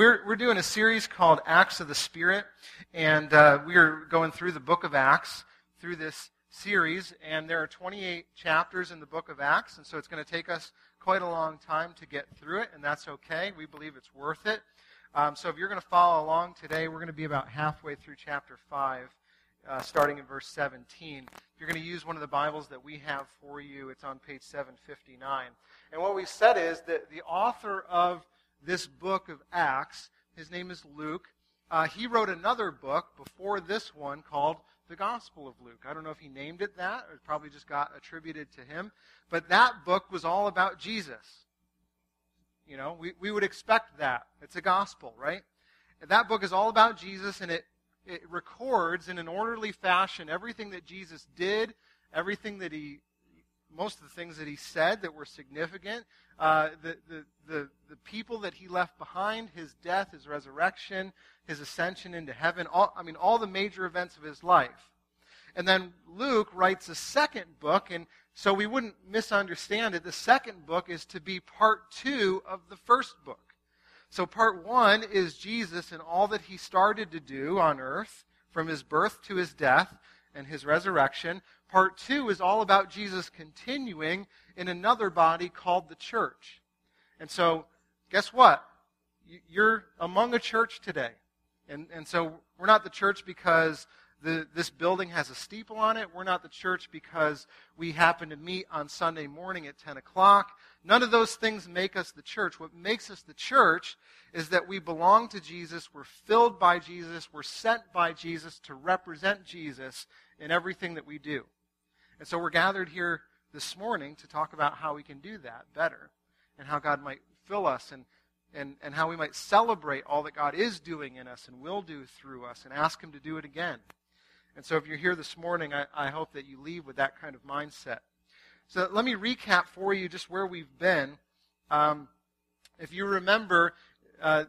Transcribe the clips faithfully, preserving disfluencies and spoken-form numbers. We're we're doing a series called Acts of the Spirit, and uh, we are going through the Book of Acts through this series, and there are twenty-eight chapters in the Book of Acts, and so it's going to take us quite a long time to get through it, and that's okay. We believe it's worth it. Um, so if you're going to follow along today, we're going to be about halfway through chapter five, uh, starting in verse seventeen. If you're going to use one of the Bibles that we have for you, it's on page seven fifty-nine. And what we've said is that the author of this book of Acts, his name is Luke. Uh, he wrote another book before this one called the Gospel of Luke. I don't know if he named it that, or it probably just got attributed to him. But that book was all about Jesus. You know, we, we would expect that. It's a gospel, right? That book is all about Jesus, and it, it records in an orderly fashion everything that Jesus did, everything that he, most of the things that he said that were significant, uh, the, the, the, the people that he left behind, his death, his resurrection, his ascension into heaven, all, I mean, all the major events of his life. And then Luke writes a second book, and so we wouldn't misunderstand it. The second book is to be part two of the first book. So part one is Jesus and all that he started to do on earth, from his birth to his death and his resurrection. Part two is all about Jesus continuing in another body called the church. And so, guess what? You're among a church today. And, and so we're not the church because The, this building has a steeple on it. We're not the church because we happen to meet on Sunday morning at ten o'clock. None of those things make us the church. What makes us the church is that we belong to Jesus, we're filled by Jesus, we're sent by Jesus to represent Jesus in everything that we do. And so we're gathered here this morning to talk about how we can do that better and how God might fill us and And, and how we might celebrate all that God is doing in us and will do through us and ask him to do it again. And so if you're here this morning, I, I hope that you leave with that kind of mindset. So let me recap for you just where we've been. Um, if you remember, uh,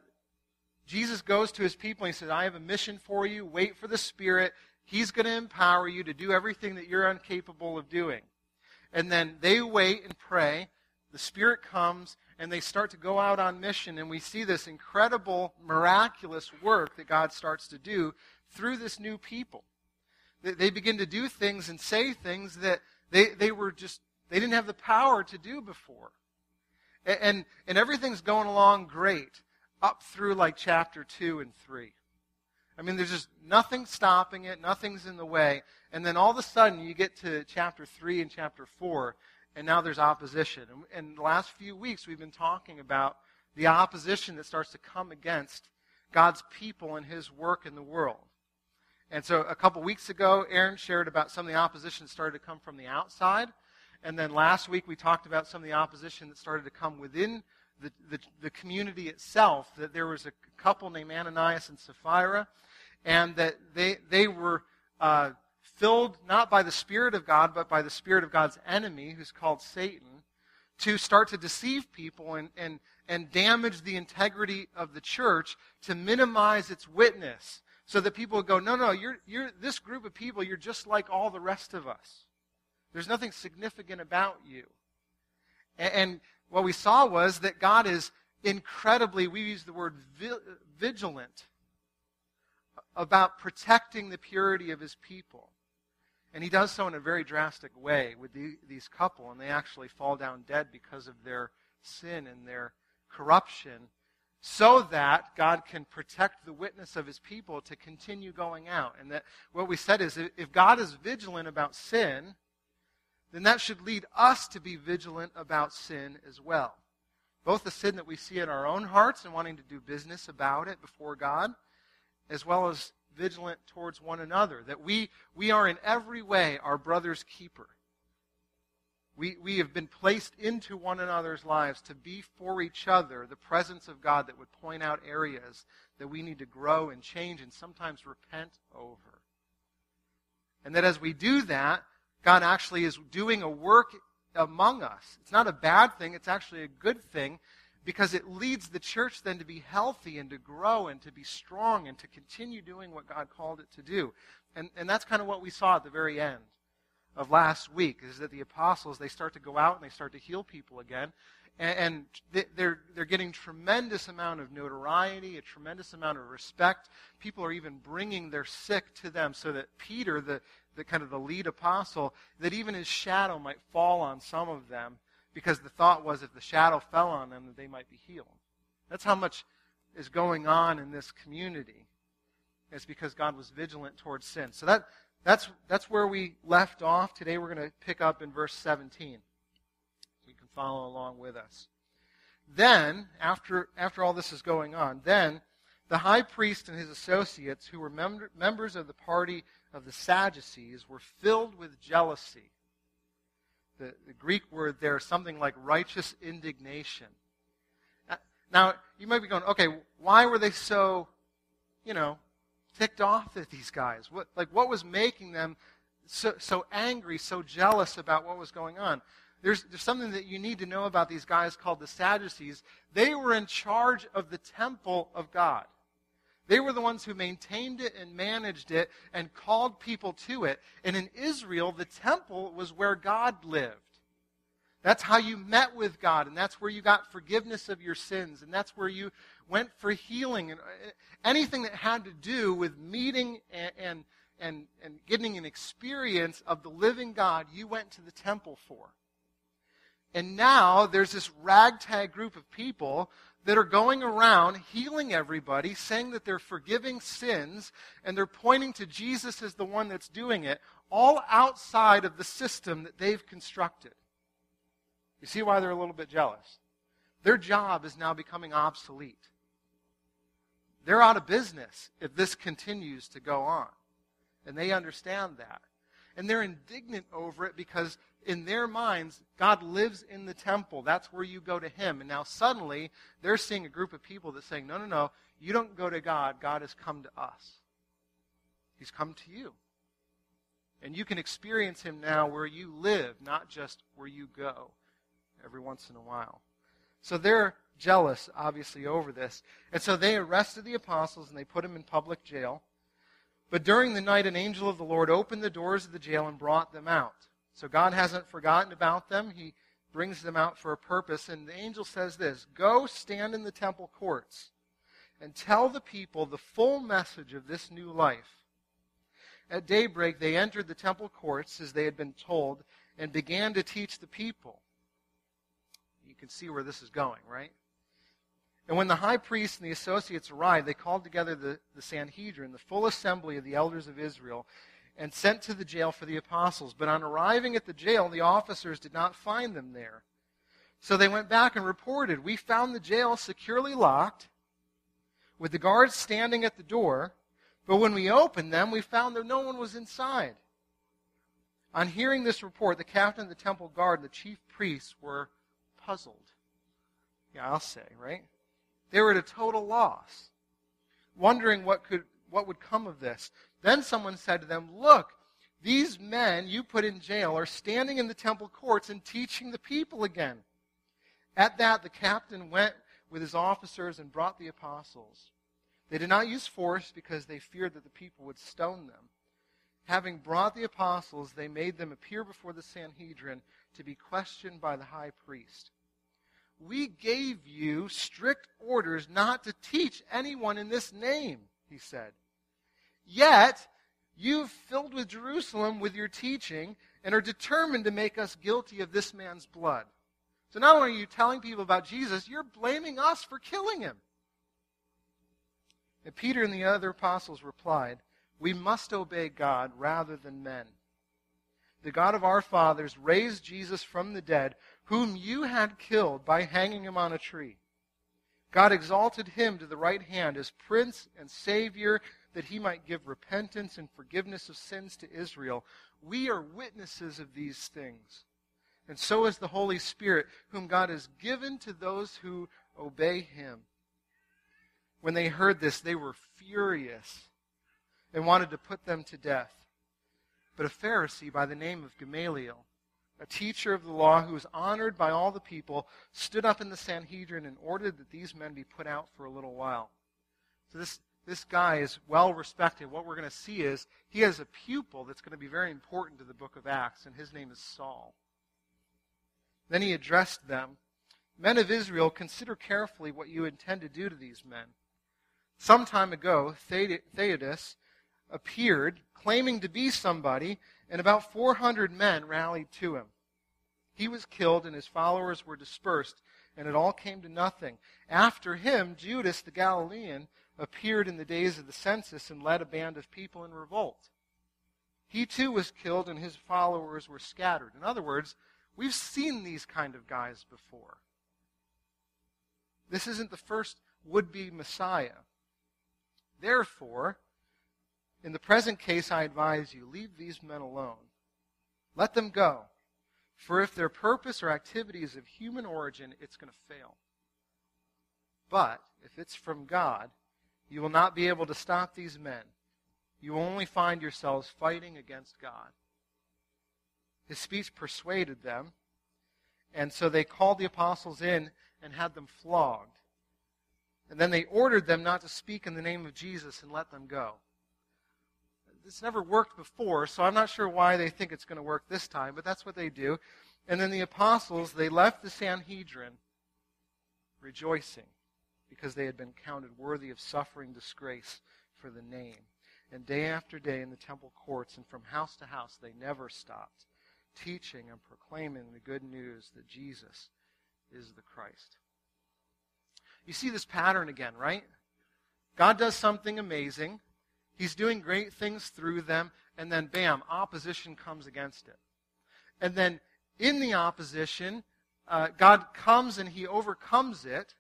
Jesus goes to his people and he says, I have a mission for you. Wait for the Spirit. He's going to empower you to do everything that you're incapable of doing. And then they wait and pray. The Spirit comes, and they start to go out on mission, and we see this incredible, miraculous work that God starts to do through this new people. They, they begin to do things and say things that they, they were just, they didn't have the power to do before. And, and, and everything's going along great up through like chapter two and three. I mean, there's just nothing stopping it, nothing's in the way. And then all of a sudden you get to chapter three and chapter four, and now there's opposition. And the last few weeks we've been talking about the opposition that starts to come against God's people and his work in the world. And so a couple weeks ago, Aaron shared about some of the opposition that started to come from the outside. And then last week we talked about some of the opposition that started to come within the, the, the community itself, that there was a couple named Ananias and Sapphira, and that they, they were... Uh, filled not by the Spirit of God, but by the spirit of God's enemy, who's called Satan, to start to deceive people and, and, and damage the integrity of the church, to minimize its witness, so that people would go, no, no, you're, you're this group of people, you're just like all the rest of us. There's nothing significant about you. And, and what we saw was that God is incredibly, we use the word vigilant, about protecting the purity of his people. And he does so in a very drastic way with the, these couple, and they actually fall down dead because of their sin and their corruption, so that God can protect the witness of his people to continue going out. And that what we said is, if God is vigilant about sin, then that should lead us to be vigilant about sin as well. Both the sin that we see in our own hearts and wanting to do business about it before God, as well as vigilant towards one another, that we we are in every way our brother's keeper. We, we have been placed into one another's lives to be for each other the presence of God that would point out areas that we need to grow and change and sometimes repent over. And that as we do that, God actually is doing a work among us. It's not a bad thing, it's actually a good thing, because it leads the church then to be healthy and to grow and to be strong and to continue doing what God called it to do. And, and that's kind of what we saw at the very end of last week, is that the apostles, they start to go out and they start to heal people again. And they're, they're getting tremendous amount of notoriety, a tremendous amount of respect. People are even bringing their sick to them so that Peter, the, the kind of the lead apostle, that even his shadow might fall on some of them, because the thought was if the shadow fell on them that they might be healed. That's how much is going on in this community. It's because God was vigilant towards sin. So that that's that's where we left off. Today we're going to pick up in verse seventeen. Follow along with us. Then, after after all this is going on, then the high priest and his associates, who were mem- members of the party of the Sadducees, were filled with jealousy. The, the Greek word there is something like righteous indignation. Now, you might be going, okay, why were they so, you know, ticked off at these guys? What, like, what was making them so, so angry, so jealous about what was going on? There's, there's something that you need to know about these guys called the Sadducees. They were in charge of the temple of God. They were the ones who maintained it and managed it and called people to it. And in Israel, the temple was where God lived. That's how you met with God, and that's where you got forgiveness of your sins, and that's where you went for healing. And anything that had to do with meeting and, and, and, and getting an experience of the living God, you went to the temple for. And now there's this ragtag group of people that are going around healing everybody, saying that they're forgiving sins, and they're pointing to Jesus as the one that's doing it, all outside of the system that they've constructed. You see why they're a little bit jealous? Their job is now becoming obsolete. They're out of business if this continues to go on. And they understand that. And they're indignant over it because in their minds, God lives in the temple. That's where you go to him. And now suddenly, they're seeing a group of people that's saying, no, no, no, you don't go to God. God has come to us. He's come to you. And you can experience him now where you live, not just where you go every once in a while. So they're jealous, obviously, over this. And so they arrested the apostles and they put them in public jail. But during the night, an angel of the Lord opened the doors of the jail and brought them out. So God hasn't forgotten about them. He brings them out for a purpose. And the angel says this, "Go stand in the temple courts and tell the people the full message of this new life." At daybreak, they entered the temple courts as they had been told and began to teach the people. You can see where this is going, right? And when the high priest and the associates arrived, they called together the, the Sanhedrin, the full assembly of the elders of Israel, and sent to the jail for the apostles. But on arriving at the jail, the officers did not find them there. So they went back and reported, "We found the jail securely locked, with the guards standing at the door, but when we opened them, we found that no one was inside." On hearing this report, the captain of the temple guard and the chief priests were puzzled. Yeah, I'll say, right? They were at a total loss, wondering what could what would come of this. Then someone said to them, "Look, these men you put in jail are standing in the temple courts and teaching the people again." At that, the captain went with his officers and brought the apostles. They did not use force because they feared that the people would stone them. Having brought the apostles, they made them appear before the Sanhedrin to be questioned by the high priest. "We gave you strict orders not to teach anyone in this name," he said. "Yet, you've filled with Jerusalem with your teaching and are determined to make us guilty of this man's blood." So not only are you telling people about Jesus, you're blaming us for killing him. And Peter and the other apostles replied, "We must obey God rather than men. The God of our fathers raised Jesus from the dead, whom you had killed by hanging him on a tree. God exalted him to the right hand as Prince and Savior, that he might give repentance and forgiveness of sins to Israel. We are witnesses of these things. And so is the Holy Spirit, whom God has given to those who obey him." When they heard this, they were furious and wanted to put them to death. But a Pharisee by the name of Gamaliel, a teacher of the law who was honored by all the people, stood up in the Sanhedrin and ordered that these men be put out for a little while. So this This guy is well respected. What we're going to see is he has a pupil that's going to be very important to the book of Acts, and his name is Saul. Then he addressed them. Men of Israel, consider carefully what you intend to do to these men. Some time ago, Theudas appeared, claiming to be somebody, and about four hundred men rallied to him. He was killed, and his followers were dispersed, and it all came to nothing. After him, Judas the Galilean appeared in the days of the census and led a band of people in revolt. He too was killed, and his followers were scattered. In other words, we've seen these kind of guys before. This isn't the first would-be Messiah. Therefore, in the present case, I advise you, leave these men alone. Let them go. For if their purpose or activity is of human origin, it's going to fail. But if it's from God, you will not be able to stop these men. You will only find yourselves fighting against God. His speech persuaded them, and so they called the apostles in and had them flogged. And then they ordered them not to speak in the name of Jesus and let them go. It's never worked before, so I'm not sure why they think it's going to work this time, but that's what they do. And then the apostles, they left the Sanhedrin rejoicing because they had been counted worthy of suffering disgrace for the name. And day after day in the temple courts and from house to house, they never stopped teaching and proclaiming the good news that Jesus is the Christ. You see this pattern again, right? God does something amazing. He's doing great things through them, and then, bam, opposition comes against it. And then in the opposition, uh, God comes and he overcomes it.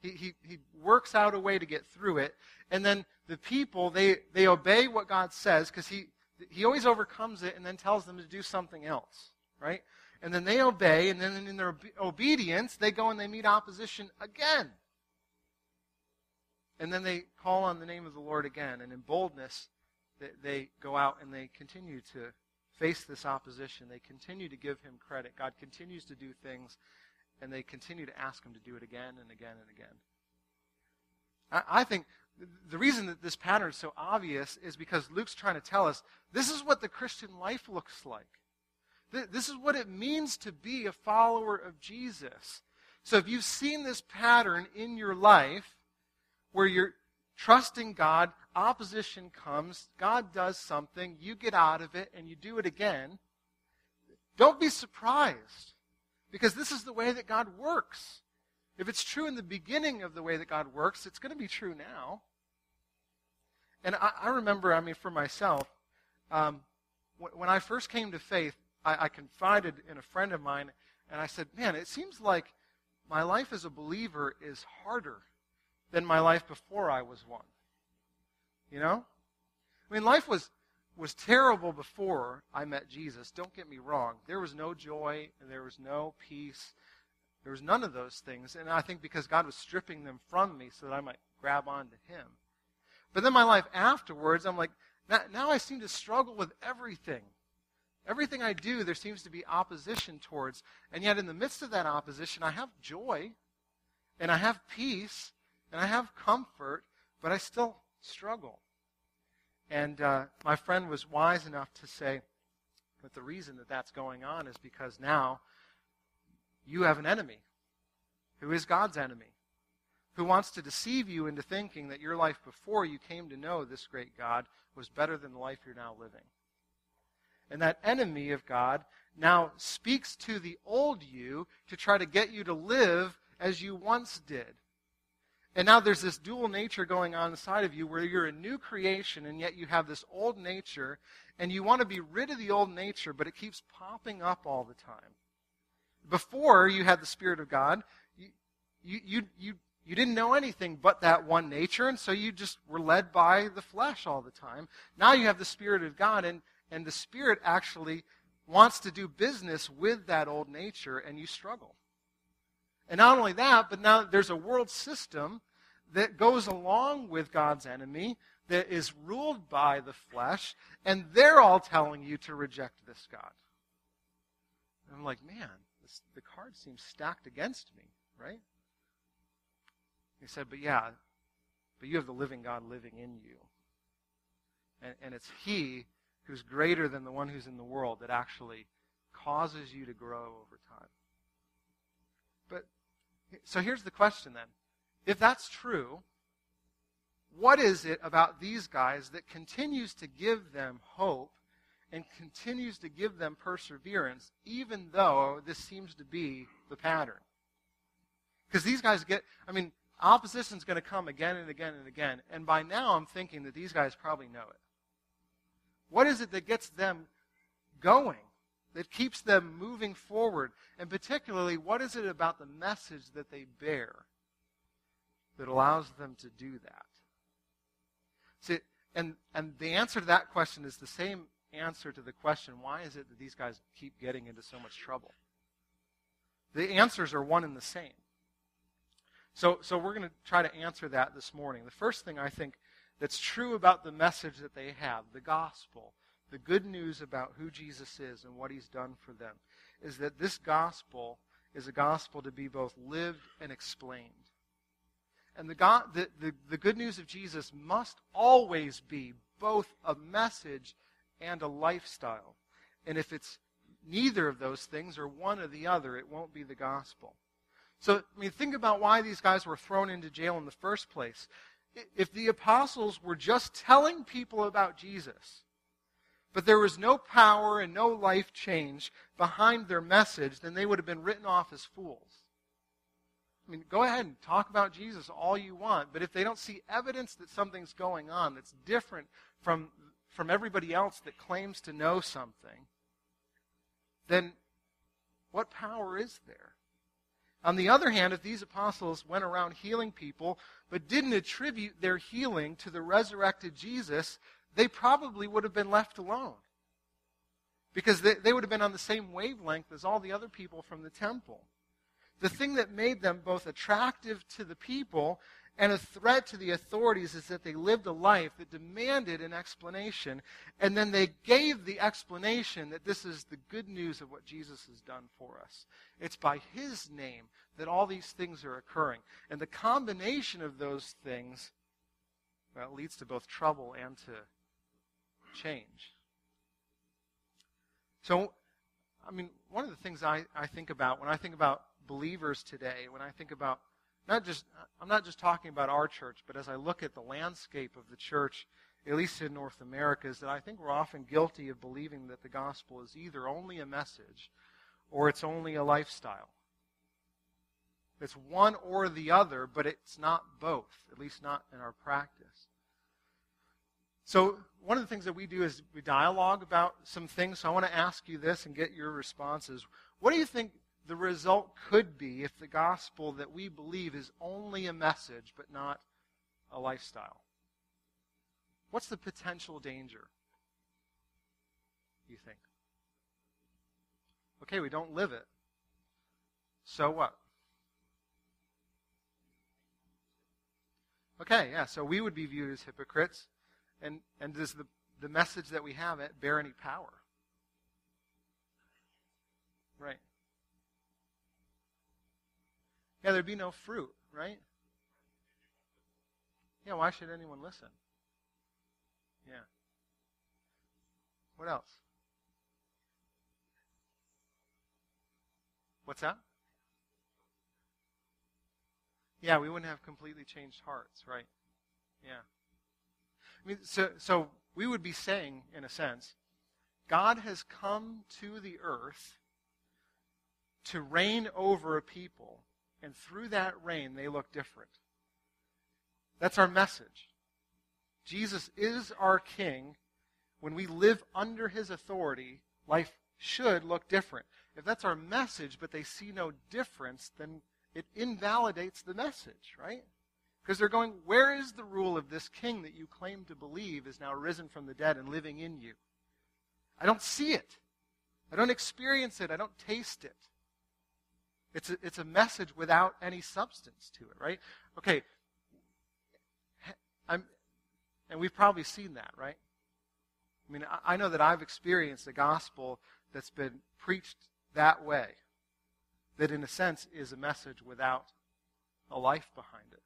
He, he, he works out a way to get through it. And then the people, they, they obey what God says because he, he always overcomes it and then tells them to do something else, right? And then they obey, and then in their obedience, they go and they meet opposition again. And then they call on the name of the Lord again, and in boldness, they go out and they continue to face this opposition. They continue to give him credit. God continues to do things, and they continue to ask him to do it again and again and again. I think the reason that this pattern is so obvious is because Luke's trying to tell us this is what the Christian life looks like. This is what it means to be a follower of Jesus. So if you've seen this pattern in your life, where you're trusting God, opposition comes, God does something, you get out of it, and you do it again, don't be surprised, because this is the way that God works. If it's true in the beginning of the way that God works, it's going to be true now. And I, I remember, I mean, for myself, um, w- when I first came to faith, I, I confided in a friend of mine, and I said, man, it seems like my life as a believer is harder than my life before I was one. You know? I mean, life was, was terrible before I met Jesus. Don't get me wrong. There was no joy, and there was no peace. There was none of those things. And I think because God was stripping them from me so that I might grab onto him. But then my life afterwards, I'm like, now, now I seem to struggle with everything. Everything I do, there seems to be opposition towards. And yet in the midst of that opposition, I have joy, and I have peace, and I have comfort, but I still struggle. And uh, my friend was wise enough to say that the reason that that's going on is because now you have an enemy who is God's enemy, who wants to deceive you into thinking that your life before you came to know this great God was better than the life you're now living. And that enemy of God now speaks to the old you to try to get you to live as you once did. And now there's this dual nature going on inside of you where you're a new creation and yet you have this old nature and you want to be rid of the old nature, but it keeps popping up all the time. Before you had the Spirit of God, you you you you, you didn't know anything but that one nature, and so you just were led by the flesh all the time. Now you have the Spirit of God, and, and the Spirit actually wants to do business with that old nature, and you struggle. And not only that, but now there's a world system that goes along with God's enemy that is ruled by the flesh, and they're all telling you to reject this God. And I'm like, man, this, the card seems stacked against me, right? He said, but yeah, but you have the living God living in you. And, and it's he who's greater than the one who's in the world that actually causes you to grow over time. But So here's the question then. If that's true, what is it about these guys that continues to give them hope and continues to give them perseverance, even though this seems to be the pattern? Because these guys get, I mean, opposition's going to come again and again and again, and by now I'm thinking that these guys probably know it. What is it that gets them going, that keeps them moving forward? And particularly, what is it about the message that they bear that allows them to do that? See, and, and the answer to that question is the same answer to the question, why is it that these guys keep getting into so much trouble? The answers are one and the same. So, so we're going to try to answer that this morning. The first thing I think that's true about the message that they have, the gospel, the good news about who Jesus is and what he's done for them, is that this gospel is a gospel to be both lived and explained. And the, God, the, the, the good news of Jesus must always be both a message and a lifestyle. And if it's neither of those things or one or the other, it won't be the gospel. So, I mean, think about why these guys were thrown into jail in the first place. If the apostles were just telling people about Jesus, but there was no power and no life change behind their message, then they would have been written off as fools. I mean, go ahead and talk about Jesus all you want, but if they don't see evidence that something's going on that's different from, from everybody else that claims to know something, then what power is there? On the other hand, if these apostles went around healing people but didn't attribute their healing to the resurrected Jesus, they probably would have been left alone because they, they would have been on the same wavelength as all the other people from the temple. The thing that made them both attractive to the people and a threat to the authorities is that they lived a life that demanded an explanation, and then they gave the explanation that this is the good news of what Jesus has done for us. It's by his name that all these things are occurring. And the combination of those things, well, leads to both trouble and to change. So, I mean, one of the things I, I think about when I think about believers today, when I think about not just I'm not just talking about our church, but as I look at the landscape of the church, at least in North America, is that I think we're often guilty of believing that the gospel is either only a message or it's only a lifestyle. It's one or the other, but it's not both, at least not in our practice. So one of the things that we do is we dialogue about some things. So I want to ask you this and get your responses. What do you think the result could be if the gospel that we believe is only a message but not a lifestyle? What's the potential danger, you think? Okay, we don't live it. So what? Okay, yeah, so we would be viewed as hypocrites. And, and does the, the message that we have it bear any power? Right. Yeah, there'd be no fruit, right? Yeah, why should anyone listen? Yeah. What else? What's that? Yeah, we wouldn't have completely changed hearts, right? Yeah. I mean, so, so we would be saying, in a sense, God has come to the earth to reign over a people. And through that reign, they look different. That's our message. Jesus is our king. When we live under his authority, life should look different. If that's our message, but they see no difference, then it invalidates the message, right? Because they're going, where is the rule of this king that you claim to believe is now risen from the dead and living in you? I don't see it. I don't experience it. I don't taste it. It's a, it's a message without any substance to it, right? Okay, I'm, and we've probably seen that, right? I mean, I, I know that I've experienced a gospel that's been preached that way, that in a sense is a message without a life behind it.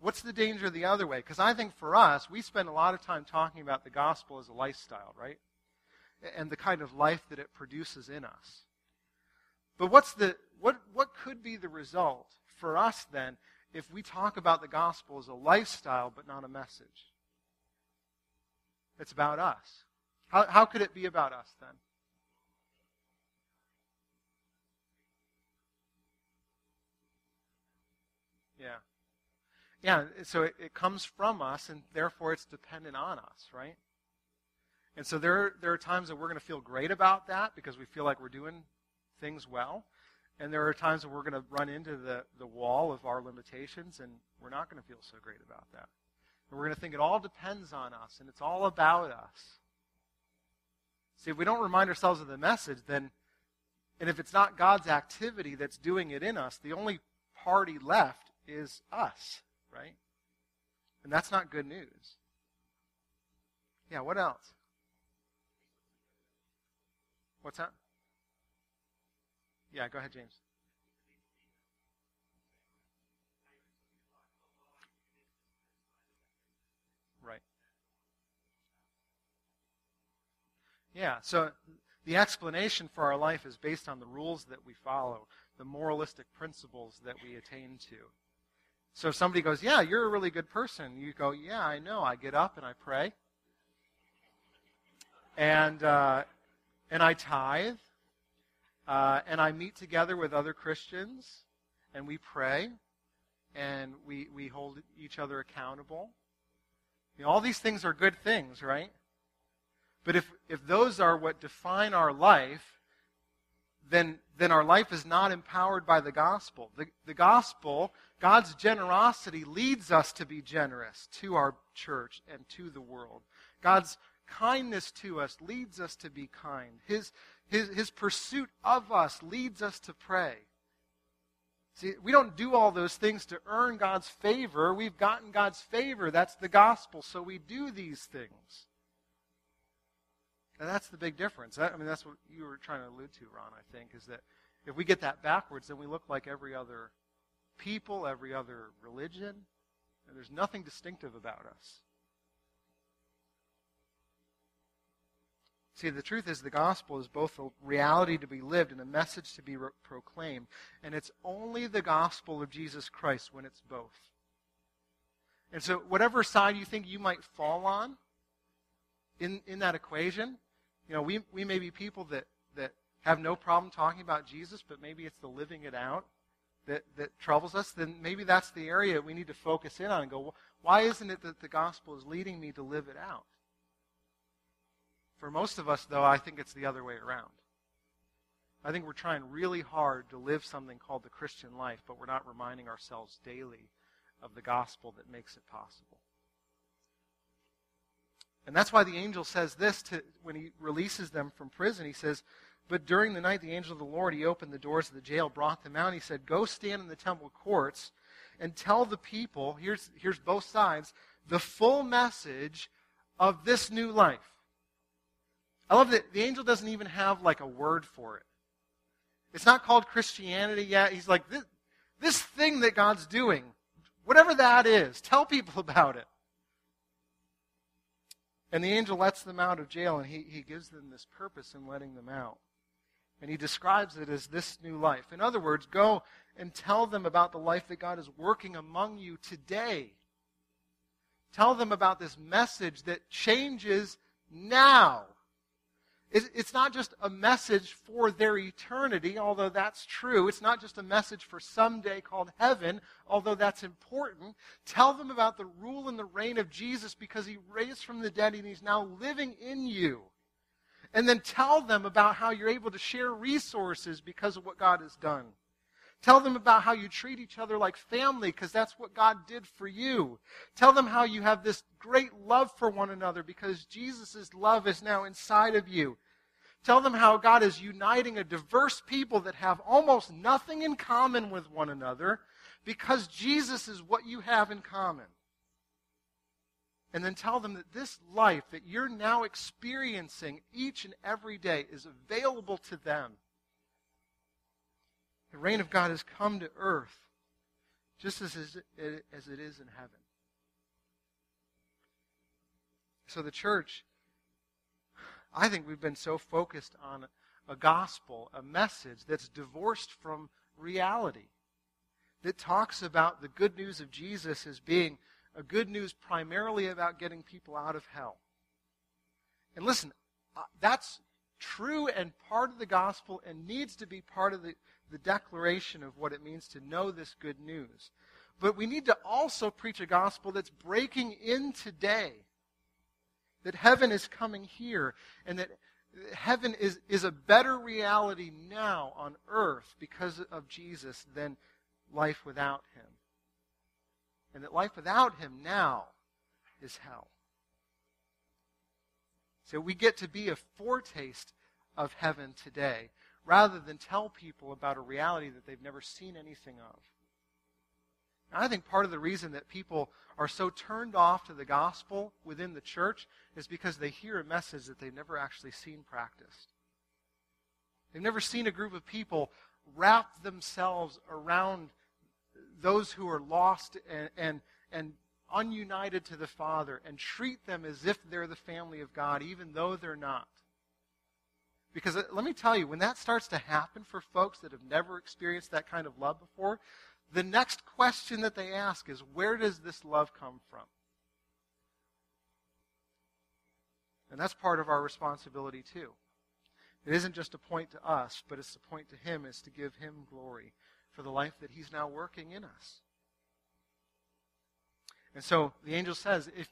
What's the danger the other way? Because I think for us, we spend a lot of time talking about the gospel as a lifestyle, right? And the kind of life that it produces in us. But what's the what what could be the result for us then if we talk about the gospel as a lifestyle but not a message? It's about us. How, how could it be about us then? Yeah. Yeah, so it, it comes from us, and therefore it's dependent on us, right? And so there, there are times that we're going to feel great about that because we feel like we're doing things well. And there are times that we're going to run into the, the wall of our limitations, and we're not going to feel so great about that. And we're going to think it all depends on us, and it's all about us. See, if we don't remind ourselves of the message, then, and if it's not God's activity that's doing it in us, the only party left is us. Right? And that's not good news. Yeah, what else? What's that? Yeah, go ahead, James. Right. Yeah, so the explanation for our life is based on the rules that we follow, the moralistic principles that we attain to. So if somebody goes, yeah, you're a really good person, you go, yeah, I know. I get up and I pray. And uh, and I tithe. Uh, and I meet together with other Christians. And we pray. And we, we hold each other accountable. You know, all these things are good things, right? But if, if those are what define our life, then then our life is not empowered by the gospel. The, the gospel, God's generosity, leads us to be generous to our church and to the world. God's kindness to us leads us to be kind. His, his, his pursuit of us leads us to pray. See, we don't do all those things to earn God's favor. We've gotten God's favor. That's the gospel. So we do these things. And that's the big difference. I mean, that's what you were trying to allude to, Ron, I think, is that if we get that backwards, then we look like every other people, every other religion, and there's nothing distinctive about us. See, the truth is the gospel is both a reality to be lived and a message to be re- proclaimed, and it's only the gospel of Jesus Christ when it's both. And so whatever side you think you might fall on in, in that equation, you know, we, we may be people that, that have no problem talking about Jesus, but maybe it's the living it out that, that troubles us. Then maybe that's the area we need to focus in on and go, why isn't it that the gospel is leading me to live it out? For most of us, though, I think it's the other way around. I think we're trying really hard to live something called the Christian life, but we're not reminding ourselves daily of the gospel that makes it possible. And that's why the angel says this to, when he releases them from prison. He says, but during the night, the angel of the Lord, he opened the doors of the jail, brought them out, and he said, go stand in the temple courts and tell the people, here's, here's both sides, the full message of this new life. I love that the angel doesn't even have like a word for it. It's not called Christianity yet. He's like, this, this thing that God's doing, whatever that is, tell people about it. And the angel lets them out of jail, and he, he gives them this purpose in letting them out. And he describes it as this new life. In other words, go and tell them about the life that God is working among you today. Tell them about this message that changes now. It, it's not just a message for their eternity, although that's true. It's not just a message for someday called heaven, although that's important. Tell them about the rule and the reign of Jesus because he raised from the dead and he's now living in you. And then tell them about how you're able to share resources because of what God has done. Tell them about how you treat each other like family because that's what God did for you. Tell them how you have this great love for one another because Jesus' love is now inside of you. Tell them how God is uniting a diverse people that have almost nothing in common with one another because Jesus is what you have in common. And then tell them that this life that you're now experiencing each and every day is available to them. The reign of God has come to earth just as it, as it is in heaven. So the church, I think we've been so focused on a gospel, a message that's divorced from reality. that talks about the good news of Jesus as being a good news primarily about getting people out of hell. And listen, that's true and part of the gospel and needs to be part of the, the declaration of what it means to know this good news. But we need to also preach a gospel that's breaking in today. That heaven is coming here, and that heaven is, is a better reality now on earth because of Jesus than life without him. And that life without him now is hell. So we get to be a foretaste of heaven today rather than tell people about a reality that they've never seen anything of. I think part of the reason that people are so turned off to the gospel within the church is because they hear a message that they've never actually seen practiced. They've never seen a group of people wrap themselves around those who are lost and, and, and ununited to the Father and treat them as if they're the family of God, even though they're not. Because let me tell you, when that starts to happen for folks that have never experienced that kind of love before, the next question that they ask is, where does this love come from? And that's part of our responsibility too. It isn't just a point to us, but it's a point to him, is to give him glory for the life that he's now working in us. And so the angel says, if,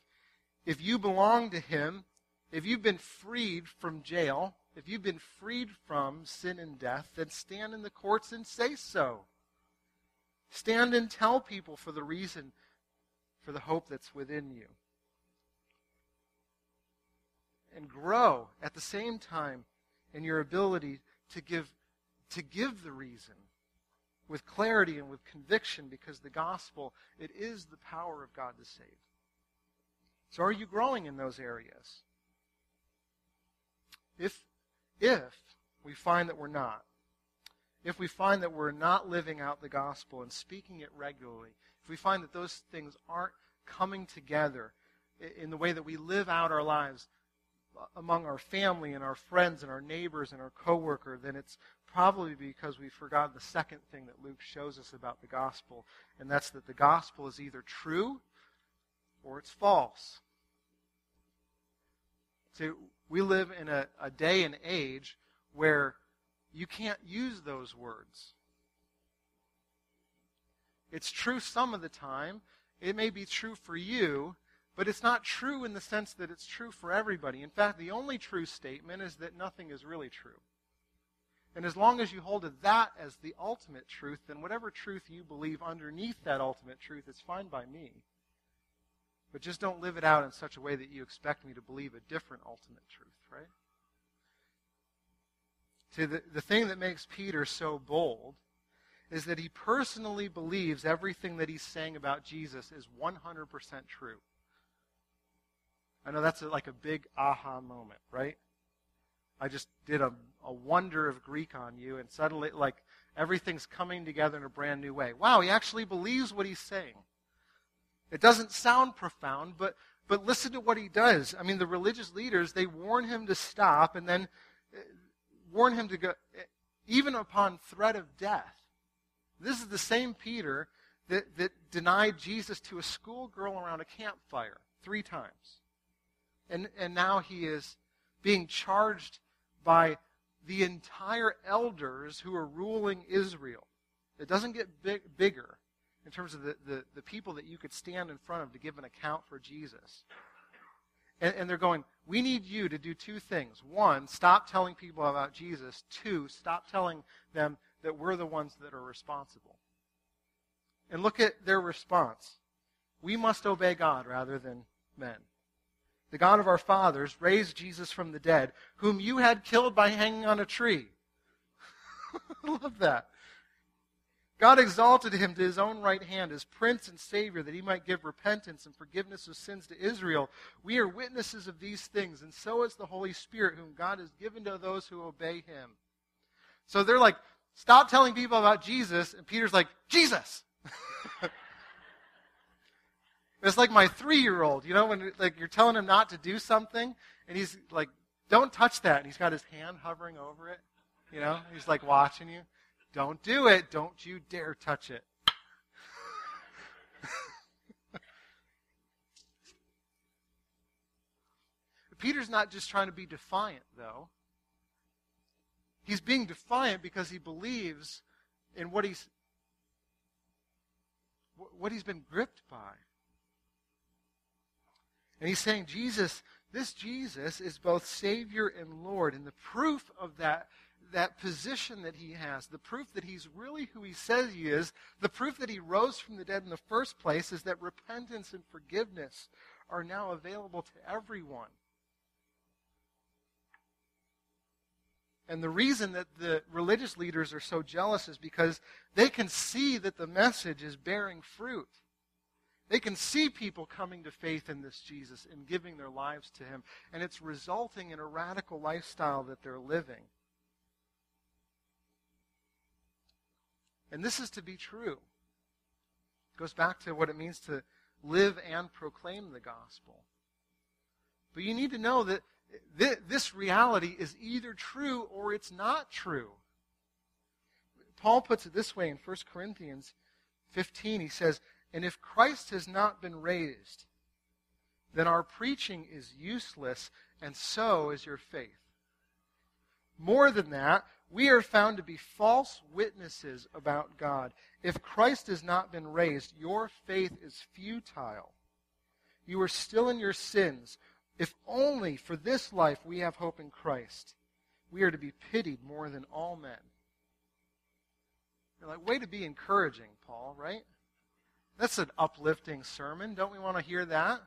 if you belong to him, if you've been freed from jail, if you've been freed from sin and death, then stand in the courts and say so. Stand and tell people for the reason, for the hope that's within you. And grow at the same time in your ability to give, to give the reason with clarity and with conviction, because the gospel, it is the power of God to save. So are you growing in those areas? If, if we find that we're not, if we find that we're not living out the gospel and speaking it regularly, if we find that those things aren't coming together in the way that we live out our lives among our family and our friends and our neighbors and our coworker, then it's probably because we forgot the second thing that Luke shows us about the gospel, and that's that the gospel is either true or it's false. So we live in a, a day and age where you can't use those words. It's true some of the time. It may be true for you, but it's not true in the sense that it's true for everybody. In fact, the only true statement is that nothing is really true. And as long as you hold to that as the ultimate truth, then whatever truth you believe underneath that ultimate truth is fine by me. But just don't live it out in such a way that you expect me to believe a different ultimate truth, right? See, the, the thing that makes Peter so bold is that he personally believes everything that he's saying about Jesus is one hundred percent true. I know that's a, like a big aha moment, right? I just did a, a wonder of Greek on you, and suddenly, like, everything's coming together in a brand new way. Wow, he actually believes what he's saying. It doesn't sound profound, but, but listen to what he does. I mean, the religious leaders, they warn him to stop, and then warn him to go, even upon threat of death. This is the same Peter that, that denied Jesus to a schoolgirl around a campfire three times. And, and now he is being charged by the entire elders who are ruling Israel. It doesn't get big, bigger in terms of the, the, the people that you could stand in front of to give an account for Jesus. And, and they're going, we need you to do two things. One, stop telling people about Jesus. Two, stop telling them that we're the ones that are responsible. And look at their response. We must obey God rather than men. The God of our fathers raised Jesus from the dead, whom you had killed by hanging on a tree. I love that. God exalted him to his own right hand as Prince and Savior, that he might give repentance and forgiveness of sins to Israel. We are witnesses of these things, and so is the Holy Spirit, whom God has given to those who obey him. So they're like, stop telling people about Jesus, and Peter's like, Jesus! It's like my three-year-old, you know, when like you're telling him not to do something, and he's like, don't touch that, and he's got his hand hovering over it, you know, he's like watching you. Don't do it. Don't you dare touch it. Peter's not just trying to be defiant, though. He's being defiant because he believes in what he's what he's been gripped by. And he's saying, Jesus, this Jesus is both Savior and Lord. And the proof of that, that position that he has, the proof that he's really who he says he is, the proof that he rose from the dead in the first place is that repentance and forgiveness are now available to everyone. And the reason that the religious leaders are so jealous is because they can see that the message is bearing fruit. They can see people coming to faith in this Jesus and giving their lives to him. And it's resulting in a radical lifestyle that they're living. And this is to be true. It goes back to what it means to live and proclaim the gospel. But you need to know that this reality is either true or it's not true. Paul puts it this way in First Corinthians fifteen. He says, "And if Christ has not been raised, then our preaching is useless, and so is your faith. More than that, we are found to be false witnesses about God. If Christ has not been raised, your faith is futile. You are still in your sins. If only for this life we have hope in Christ, we are to be pitied more than all men." You're like, way to be encouraging, Paul, right? That's an uplifting sermon. Don't we want to hear that?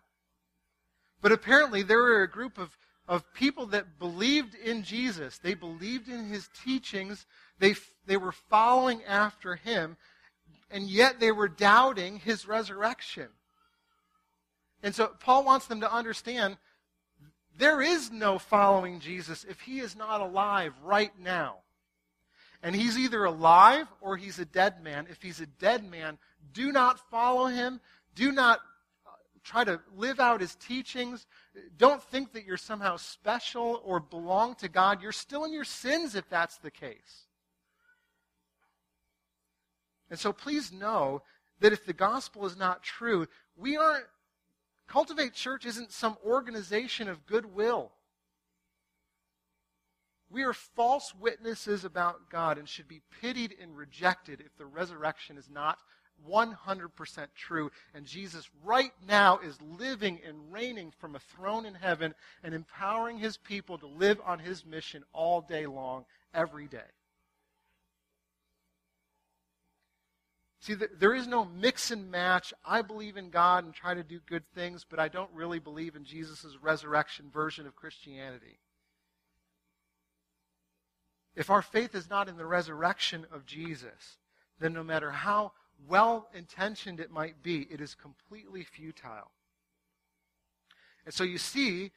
But apparently there were a group of, of people that believed in Jesus. They believed in his teachings. They, they were following after him, and yet they were doubting his resurrection. And so Paul wants them to understand, there is no following Jesus if he is not alive right now. And he's either alive or he's a dead man. If he's a dead man, do not follow him. Do not try to live out his teachings. Don't think that you're somehow special or belong to God. You're still in your sins if that's the case. And so please know that if the gospel is not true, we aren't Cultivate Church isn't some organization of goodwill. We are false witnesses about God and should be pitied and rejected if the resurrection is not one hundred percent true. And Jesus right now is living and reigning from a throne in heaven and empowering his people to live on his mission all day long, every day. See, there is no mix and match. I believe in God and try to do good things, but I don't really believe in Jesus' resurrection version of Christianity. If our faith is not in the resurrection of Jesus, then no matter how well-intentioned it might be, it is completely futile. And so you see,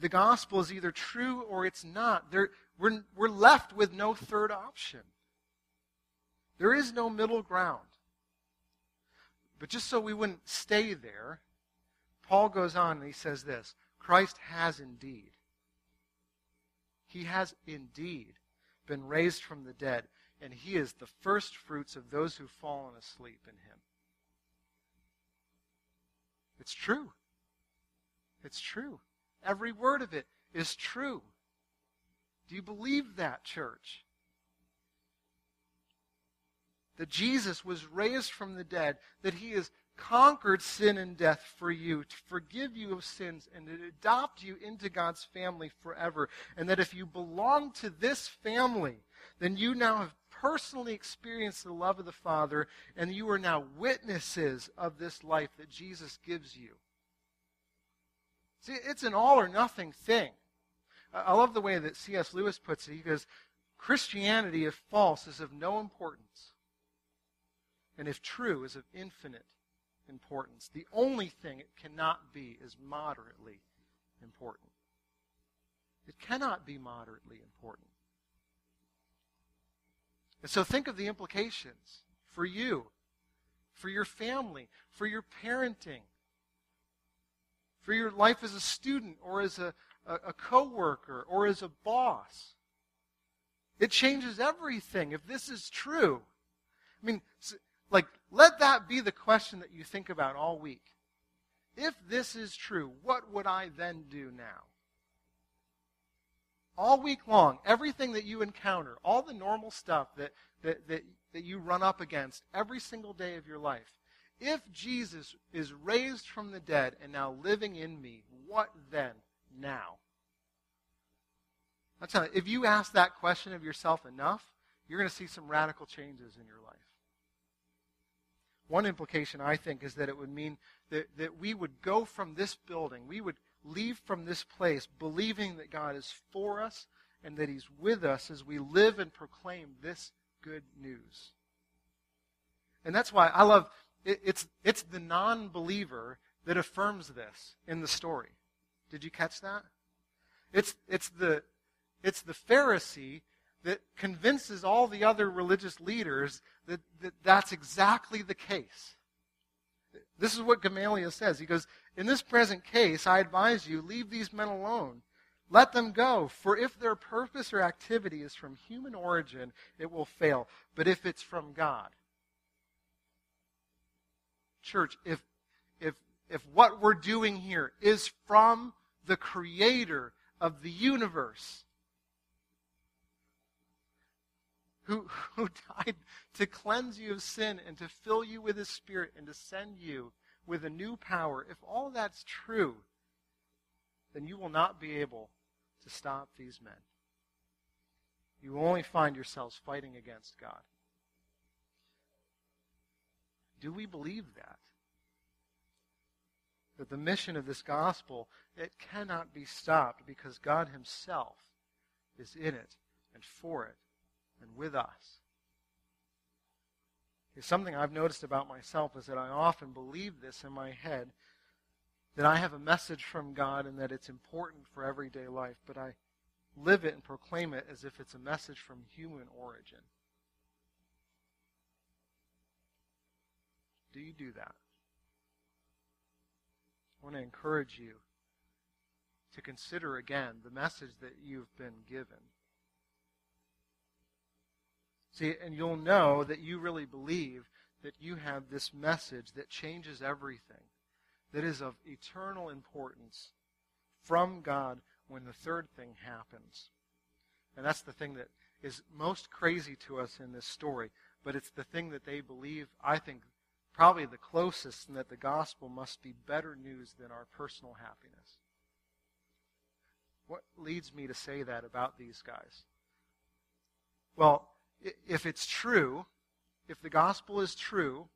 the gospel is either true or it's not. There, we're, we're left with no third option. There is no middle ground. But just so we wouldn't stay there, Paul goes on and he says this, Christ has indeed. He has indeed been raised from the dead, and he is the first fruits of those who've fallen asleep in him. It's true. It's true. Every word of it is true. Do you believe that, church? That Jesus was raised from the dead, that he has conquered sin and death for you, to forgive you of sins, and to adopt you into God's family forever. And that if you belong to this family, then you now have personally experienced the love of the Father, and you are now witnesses of this life that Jesus gives you. See, it's an all or nothing thing. I love the way that C S Lewis puts it. He goes, Christianity, if false, is of no importance. And if true, is of infinite importance. The only thing it cannot be is moderately important. It cannot be moderately important. And so think of the implications for you, for your family, for your parenting, for your life as a student or as a, a, a co-worker or as a boss. It changes everything if this is true. I mean, Like, let that be the question that you think about all week. If this is true, what would I then do now? all week long, everything that you encounter, all the normal stuff that, that, that, that you run up against every single day of your life, if Jesus is raised from the dead and now living in me, what then now? I'm telling you, if you ask that question of yourself enough, you're going to see some radical changes in your life. One implication, I think, is that it would mean that, that we would go from this building, we would leave from this place believing that God is for us and that he's with us as we live and proclaim this good news. And that's why I love, it, it's, it's the non-believer that affirms this in the story. Did you catch that? It's, it's, the, it's the Pharisee that convinces all the other religious leaders that, that that's exactly the case. This is what Gamaliel says. He goes, in this present case, I advise you, leave these men alone. Let them go, for if their purpose or activity is from human origin, it will fail. But if it's from God, church, if if if what we're doing here is from the Creator of the universe, who who died to cleanse you of sin and to fill you with his Spirit and to send you with a new power, if all that's true, then you will not be able to stop these men. You will only find yourselves fighting against God. Do we believe that? That the mission of this gospel, it cannot be stopped because God himself is in it and for it and with us. It's something I've noticed about myself is that I often believe this in my head, that I have a message from God and that it's important for everyday life, but I live it and proclaim it as if it's a message from human origin. Do you do that? I want to encourage you to consider again the message that you've been given. See, and you'll know that you really believe that you have this message that changes everything, that is of eternal importance from God when the third thing happens. And that's the thing that is most crazy to us in this story, but it's the thing that they believe, I think, probably the closest, and that the gospel must be better news than our personal happiness. What leads me to say that about these guys? Well, if it's true, if the gospel is true,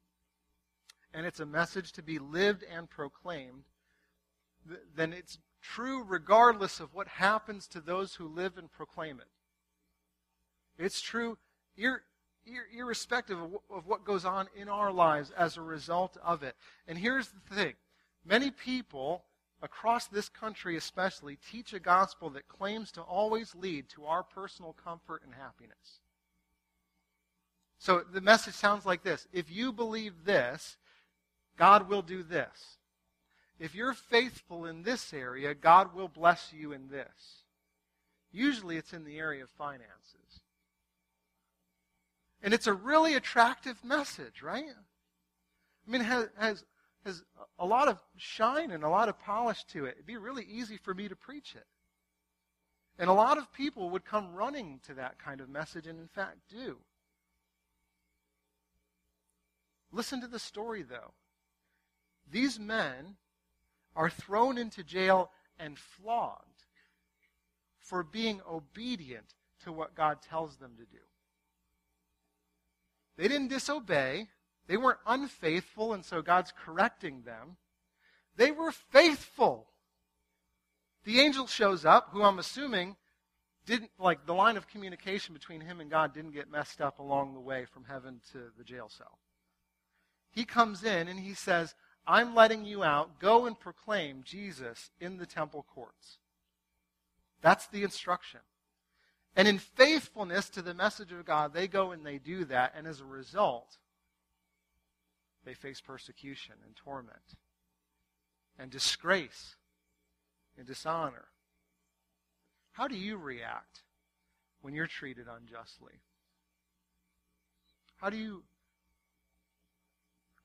and it's a message to be lived and proclaimed, th- then it's true regardless of what happens to those who live and proclaim it. It's true ir- ir- irrespective of, w- of what goes on in our lives as a result of it. And here's the thing. Many people across this country especially teach a gospel that claims to always lead to our personal comfort and happiness. So the message sounds like this. If you believe this, God will do this. If you're faithful in this area, God will bless you in this. Usually it's in the area of finances. And it's a really attractive message, right? I mean, it has, has, has a lot of shine and a lot of polish to it. It'd be really easy for me to preach it. And a lot of people would come running to that kind of message and in fact do. Listen to the story, though. These men are thrown into jail and flogged for being obedient to what God tells them to do. They didn't disobey. They weren't unfaithful, and so God's correcting them. They were faithful. The angel shows up, who I'm assuming didn't, like, the line of communication between him and God didn't get messed up along the way from heaven to the jail cell. He comes in and he says, I'm letting you out. Go and proclaim Jesus in the temple courts. That's the instruction. And in faithfulness to the message of God, they go and they do that. And as a result, they face persecution and torment and disgrace and dishonor. How do you react when you're treated unjustly? How do you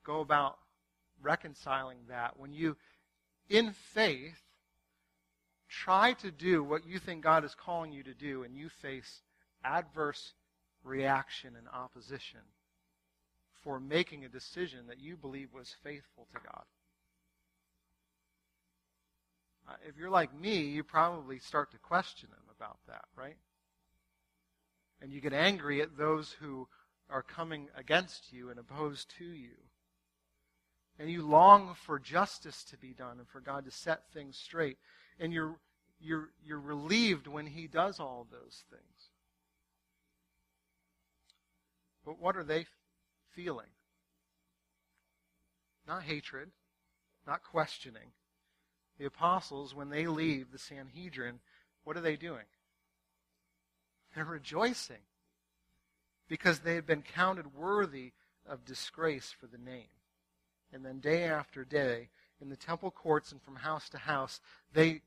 go about reconciling that when you, in faith, try to do what you think God is calling you to do and you face adverse reaction and opposition for making a decision that you believe was faithful to God. Uh, if you're like me, you probably start to question Him about that, right? And you get angry at those who are coming against you and opposed to you. And you long for justice to be done and for God to set things straight. And you're, you're, you're relieved when He does all those things. But what are they feeling? Not hatred, not questioning. The apostles, when they leave the Sanhedrin, what are they doing? They're rejoicing because they had been counted worthy of disgrace for the name. And then day after day, in the temple courts and from house to house, they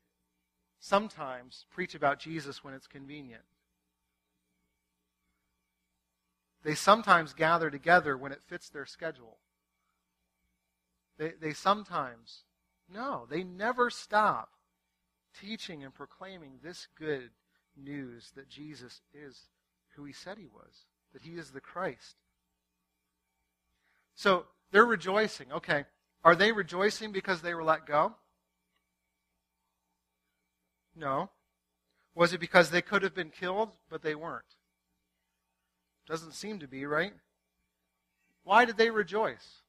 sometimes preach about Jesus when it's convenient. They sometimes gather together when it fits their schedule. They, they sometimes, no, they never stop teaching and proclaiming this good news that Jesus is who He said He was, that He is the Christ. So they're rejoicing. Okay, are they rejoicing because they were let go? No. Was it because they could have been killed, but they weren't? Doesn't seem to be, right? Why did they rejoice?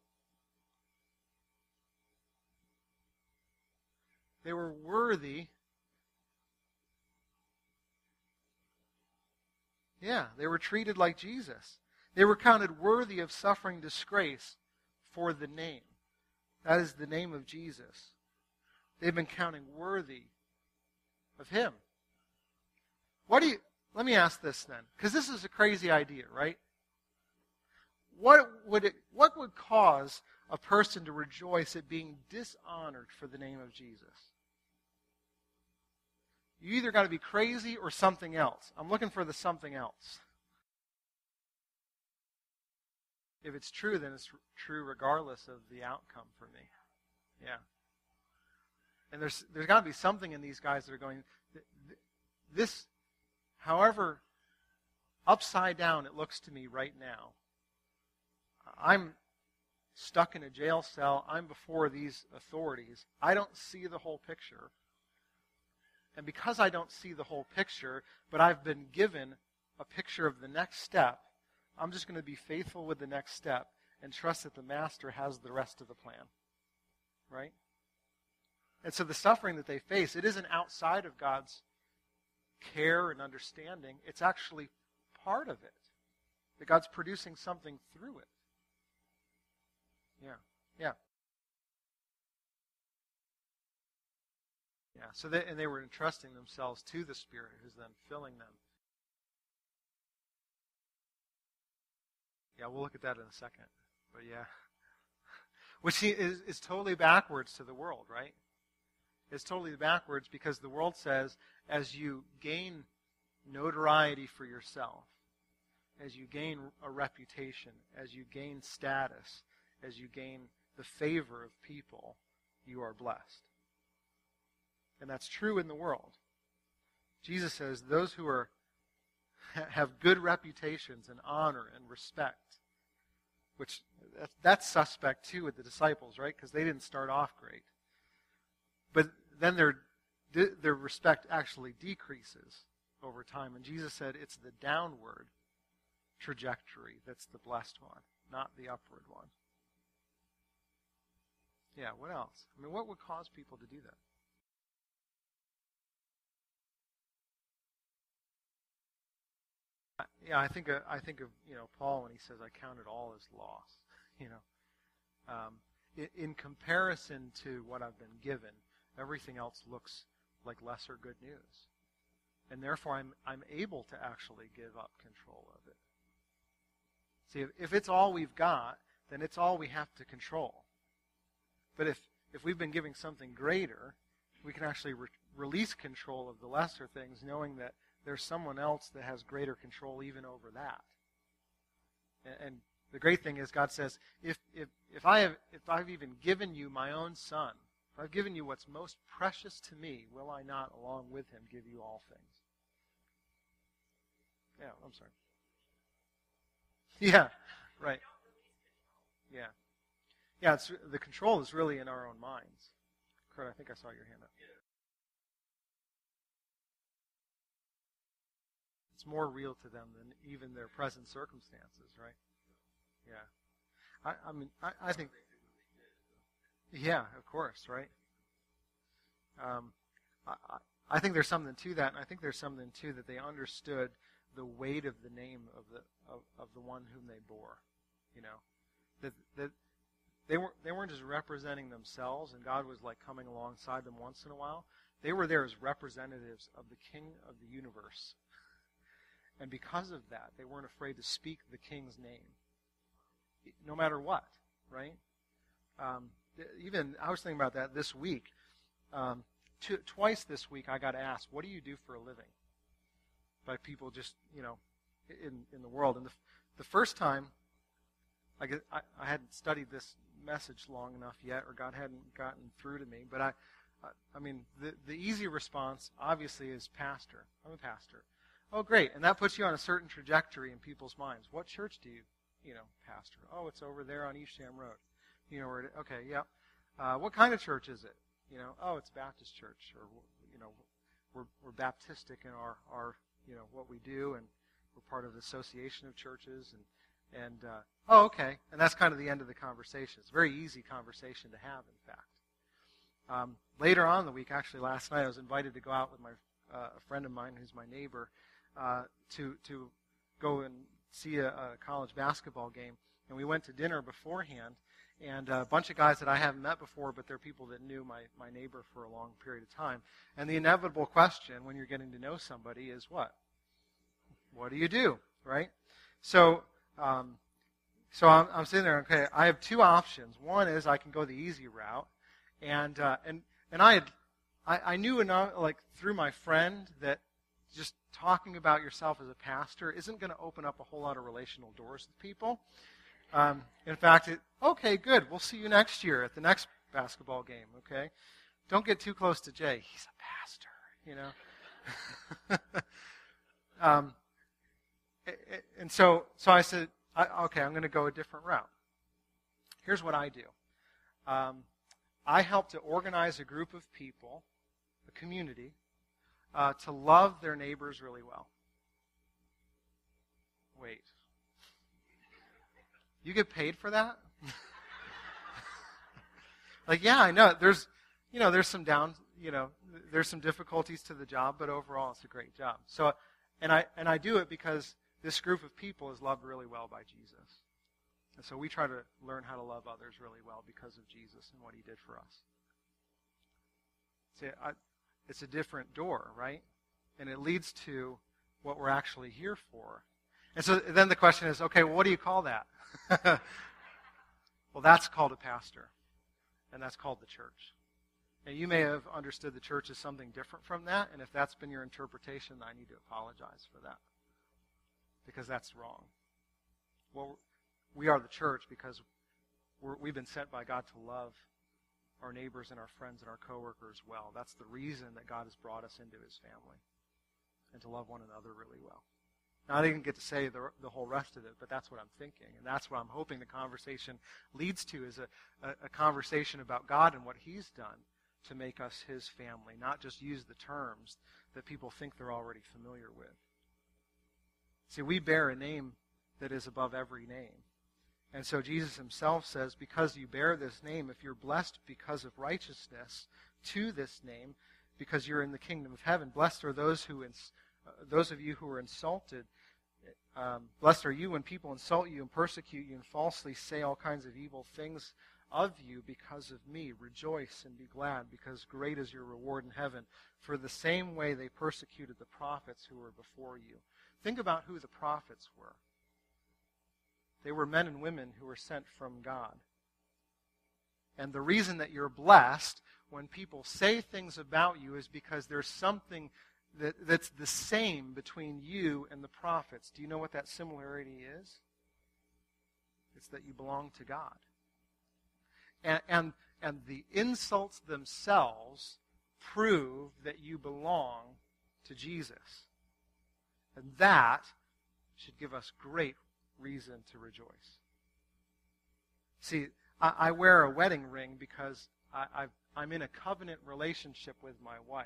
They were worthy. Yeah, they were treated like Jesus. They were counted worthy of suffering disgrace for the name. That is the name of Jesus. They've been counted worthy of Him. What do you... Let me ask this then, because this is a crazy idea, right? What would it, what would cause a person to rejoice at being dishonored for the name of Jesus? You either got to be crazy or something else. I'm looking for the something else. If it's true, then it's true regardless of the outcome for me. Yeah. And there's there's got to be something in these guys that are going, this... However upside down it looks to me right now, I'm stuck in a jail cell. I'm before these authorities. I don't see the whole picture. And because I don't see the whole picture, but I've been given a picture of the next step, I'm just going to be faithful with the next step and trust that the Master has the rest of the plan. Right? And so the suffering that they face, it isn't outside of God's care and understanding. It's actually part of it. That God's producing something through it. Yeah. Yeah. Yeah. So they, and they were entrusting themselves to the Spirit who's then filling them. Yeah, we'll look at that in a second. But yeah. Which is, is totally backwards to the world, right? It's totally backwards because the world says, as you gain notoriety for yourself, as you gain a reputation, as you gain status, as you gain the favor of people, you are blessed. And that's true in the world. Jesus says those who are have good reputations and honor and respect, which that's suspect too with the disciples, right? Because they didn't start off great. But then they're their respect actually decreases over time. And Jesus said it's the downward trajectory that's the blessed one, not the upward one. Yeah, what else? I mean, what would cause people to do that? Yeah, I think of, I think of you know Paul when he says, "I count it all as loss." You know, um, in, in comparison to what I've been given, everything else looks like lesser good news. And therefore, I'm I'm able to actually give up control of it. See, if, if it's all we've got, then it's all we have to control. But if, if we've been giving something greater, we can actually re- release control of the lesser things, knowing that there's someone else that has greater control even over that. And, and the great thing is, God says, if if if I have if I've even given you my own Son, For I've given you what's most precious to me. Will I not, along with him, give you all things? Yeah, I'm sorry. Yeah, right. Yeah. Yeah, it's, the control is really in our own minds. Kurt, I think I saw your hand up. It's more real to them than even their present circumstances, right? Yeah. I, I mean, I, I think... Yeah, of course, right? Um, I, I think there's something to that, and I think there's something, too, that they understood the weight of the name of the of, of the one whom they bore, you know? That that they weren't, they weren't just representing themselves, and God was, like, coming alongside them once in a while. They were there as representatives of the King of the universe. And because of that, they weren't afraid to speak the King's name, no matter what, right? Um, even, I was thinking about that this week. Um, t- twice this week I got asked, what do you do for a living? By people just, you know, in in the world. And the, the first time, I, get, I, I hadn't studied this message long enough yet, or God hadn't gotten through to me, but I, I, I mean, the, the easy response, obviously, is pastor. I'm a pastor. Oh, great. And that puts you on a certain trajectory in people's minds. What church do you, you know, pastor? Oh, it's over there on Eastham Road. You know where it is? Okay, yeah. Uh, what kind of church is it? You know, oh, it's Baptist church. Or, you know, we're we're Baptistic in our, our you know, what we do. And we're part of the association of churches. And, and uh, oh, okay. And that's kind of the end of the conversation. It's a very easy conversation to have, in fact. Um, later on in the week, actually last night, I was invited to go out with my uh, a friend of mine who's my neighbor, Uh, to to go and see a, a college basketball game. And we went to dinner beforehand, and a bunch of guys that I haven't met before, but they're people that knew my, my neighbor for a long period of time. And the inevitable question when you're getting to know somebody is what? What do you do, right? So um, so I'm, I'm sitting there, okay, I have two options. One is I can go the easy route, and uh, and, and I, had, I I knew enough, like through my friend, that just talking about yourself as a pastor isn't going to open up a whole lot of relational doors with people. Um, in fact, it, okay, good. We'll see you next year at the next basketball game, okay? Don't get too close to Jay. He's a pastor, you know? um, it, it, and so so I said, I, okay, I'm going to go a different route. Here's what I do. Um, I help to organize a group of people, a community, Uh, to love their neighbors really well. Wait. You get paid for that? Like, yeah, I know. There's, you know, there's some down, you know, there's some difficulties to the job, but overall it's a great job. So, and I and I do it because this group of people is loved really well by Jesus. And so we try to learn how to love others really well because of Jesus and what he did for us. See, I... It's a different door, right? And it leads to what we're actually here for. And so then the question is, okay, well, what do you call that? Well, that's called a pastor, and that's called the church. And you may have understood the church as something different from that, and if that's been your interpretation, I need to apologize for that because that's wrong. Well, we are the church because we're, we've been sent by God to love our neighbors and our friends and our coworkers well. That's the reason that God has brought us into his family, and to love one another really well. Now, I didn't get to say the, the whole rest of it, but that's what I'm thinking, and that's what I'm hoping the conversation leads to, is a, a, a conversation about God and what he's done to make us his family, not just use the terms that people think they're already familiar with. See, we bear a name that is above every name. And so Jesus himself says, because you bear this name, if you're blessed because of righteousness to this name, because you're in the kingdom of heaven, blessed are those who, ins- uh, those of you who are insulted, um, blessed are you when people insult you and persecute you and falsely say all kinds of evil things of you because of me. Rejoice and be glad, because great is your reward in heaven. For the same way they persecuted the prophets who were before you. Think about who the prophets were. They were men and women who were sent from God. And the reason that you're blessed when people say things about you is because there's something that, that's the same between you and the prophets. Do you know what that similarity is? It's that you belong to God. And, and and the insults themselves prove that you belong to Jesus. And that should give us great reason to rejoice. See, I, I wear a wedding ring because I, I've, I'm in a covenant relationship with my wife.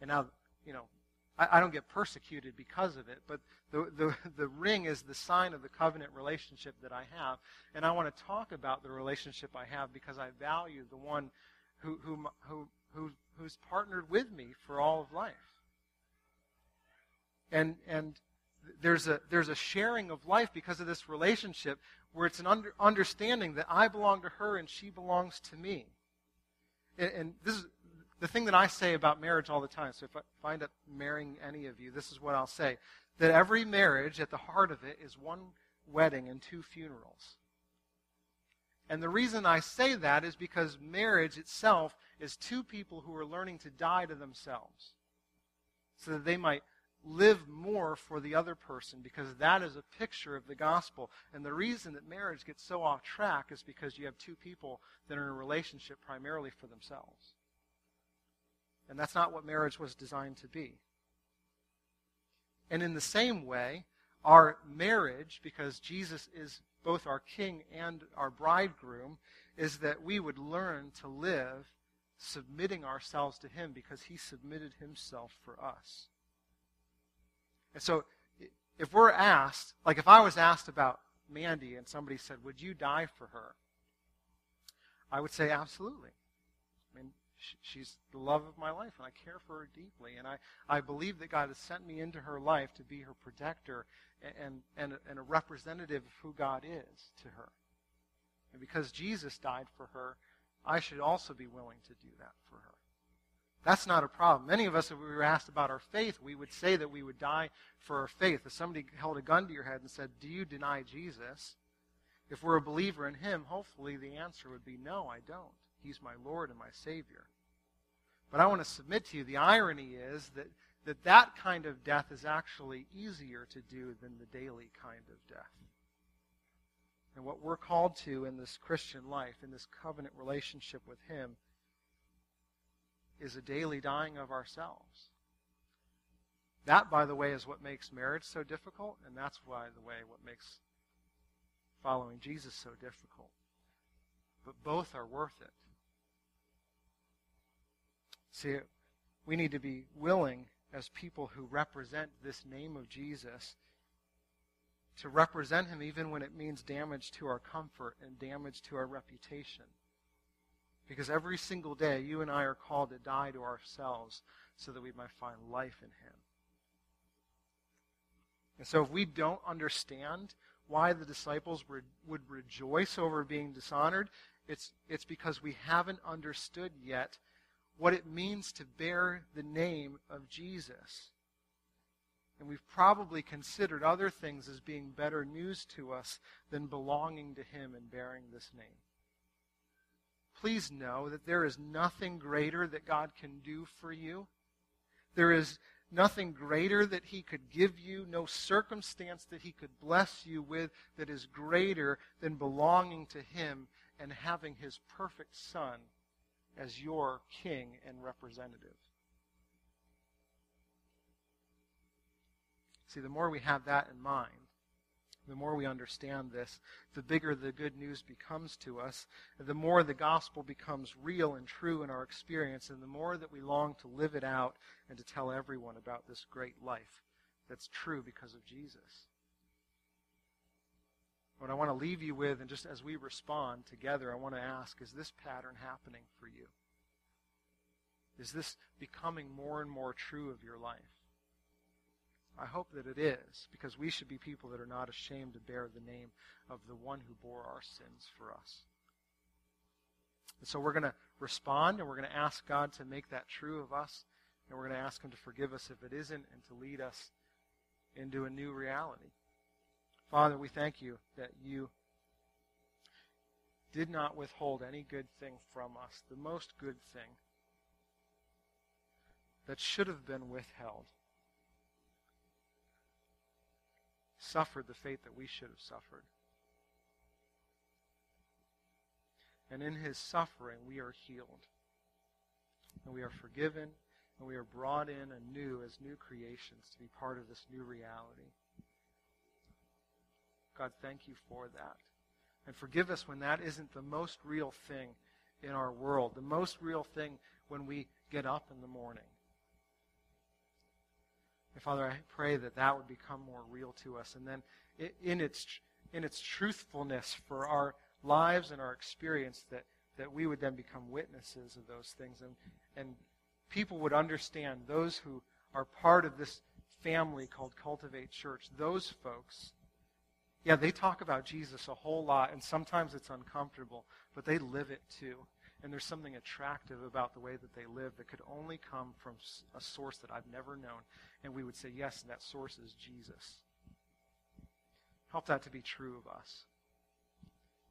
And now, you know, I, I don't get persecuted because of it, but the, the, the ring is the sign of the covenant relationship that I have. And I want to talk about the relationship I have because I value the one who, who, who, who who's partnered with me for all of life. And and there's a there's a sharing of life because of this relationship where it's an under, understanding that I belong to her and she belongs to me. And, and this is the thing that I say about marriage all the time. So if I, if I end up marrying any of you, this is what I'll say. That every marriage, at the heart of it, is one wedding and two funerals. And the reason I say that is because marriage itself is two people who are learning to die to themselves so that they might live more for the other person, because that is a picture of the gospel. And the reason that marriage gets so off track is because you have two people that are in a relationship primarily for themselves. And that's not what marriage was designed to be. And in the same way, our marriage, because Jesus is both our king and our bridegroom, is that we would learn to live submitting ourselves to him because he submitted himself for us. And so if we're asked, like if I was asked about Mandy and somebody said, would you die for her? I would say, absolutely. I mean, sh- she's the love of my life, and I care for her deeply. And I, I believe that God has sent me into her life to be her protector and, and, and, and a representative of who God is to her. And because Jesus died for her, I should also be willing to do that for her. That's not a problem. Many of us, if we were asked about our faith, we would say that we would die for our faith. If somebody held a gun to your head and said, do you deny Jesus? If we're a believer in him, hopefully the answer would be, no, I don't. He's my Lord and my Savior. But I want to submit to you, the irony is that that, that kind of death is actually easier to do than the daily kind of death. And what we're called to in this Christian life, in this covenant relationship with him, is a daily dying of ourselves. That, by the way, is what makes marriage so difficult, and that's, by the way, what makes following Jesus so difficult. But both are worth it. See, we need to be willing, as people who represent this name of Jesus, to represent him even when it means damage to our comfort and damage to our reputation. Because every single day, you and I are called to die to ourselves so that we might find life in him. And so if we don't understand why the disciples re- would rejoice over being dishonored, it's, it's because we haven't understood yet what it means to bear the name of Jesus. And we've probably considered other things as being better news to us than belonging to him and bearing this name. Please know that there is nothing greater that God can do for you. There is nothing greater that he could give you, no circumstance that he could bless you with that is greater than belonging to him and having his perfect Son as your king and representative. See, the more we have that in mind, the more we understand this, the bigger the good news becomes to us, the more the gospel becomes real and true in our experience, and the more that we long to live it out and to tell everyone about this great life that's true because of Jesus. What I want to leave you with, and just as we respond together, I want to ask, is this pattern happening for you? Is this becoming more and more true of your life? I hope that it is, because we should be people that are not ashamed to bear the name of the one who bore our sins for us. And so we're going to respond, and we're going to ask God to make that true of us, and we're going to ask him to forgive us if it isn't and to lead us into a new reality. Father, we thank you that you did not withhold any good thing from us, the most good thing that should have been withheld. Suffered the fate that we should have suffered. And in his suffering, we are healed. And we are forgiven. And we are brought in anew as new creations to be part of this new reality. God, thank you for that. And forgive us when that isn't the most real thing in our world, the most real thing when we get up in the morning. And Father, I pray that that would become more real to us. And then in its in its truthfulness for our lives and our experience, that, that we would then become witnesses of those things. And, and people would understand, those who are part of this family called Cultivate Church, those folks, yeah, they talk about Jesus a whole lot, and sometimes it's uncomfortable, but they live it too. And there's something attractive about the way that they live that could only come from a source that I've never known. And we would say, yes, and that source is Jesus. Help that to be true of us.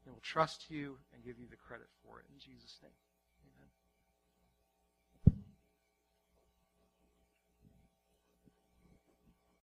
And we'll trust you and give you the credit for it. In Jesus' name.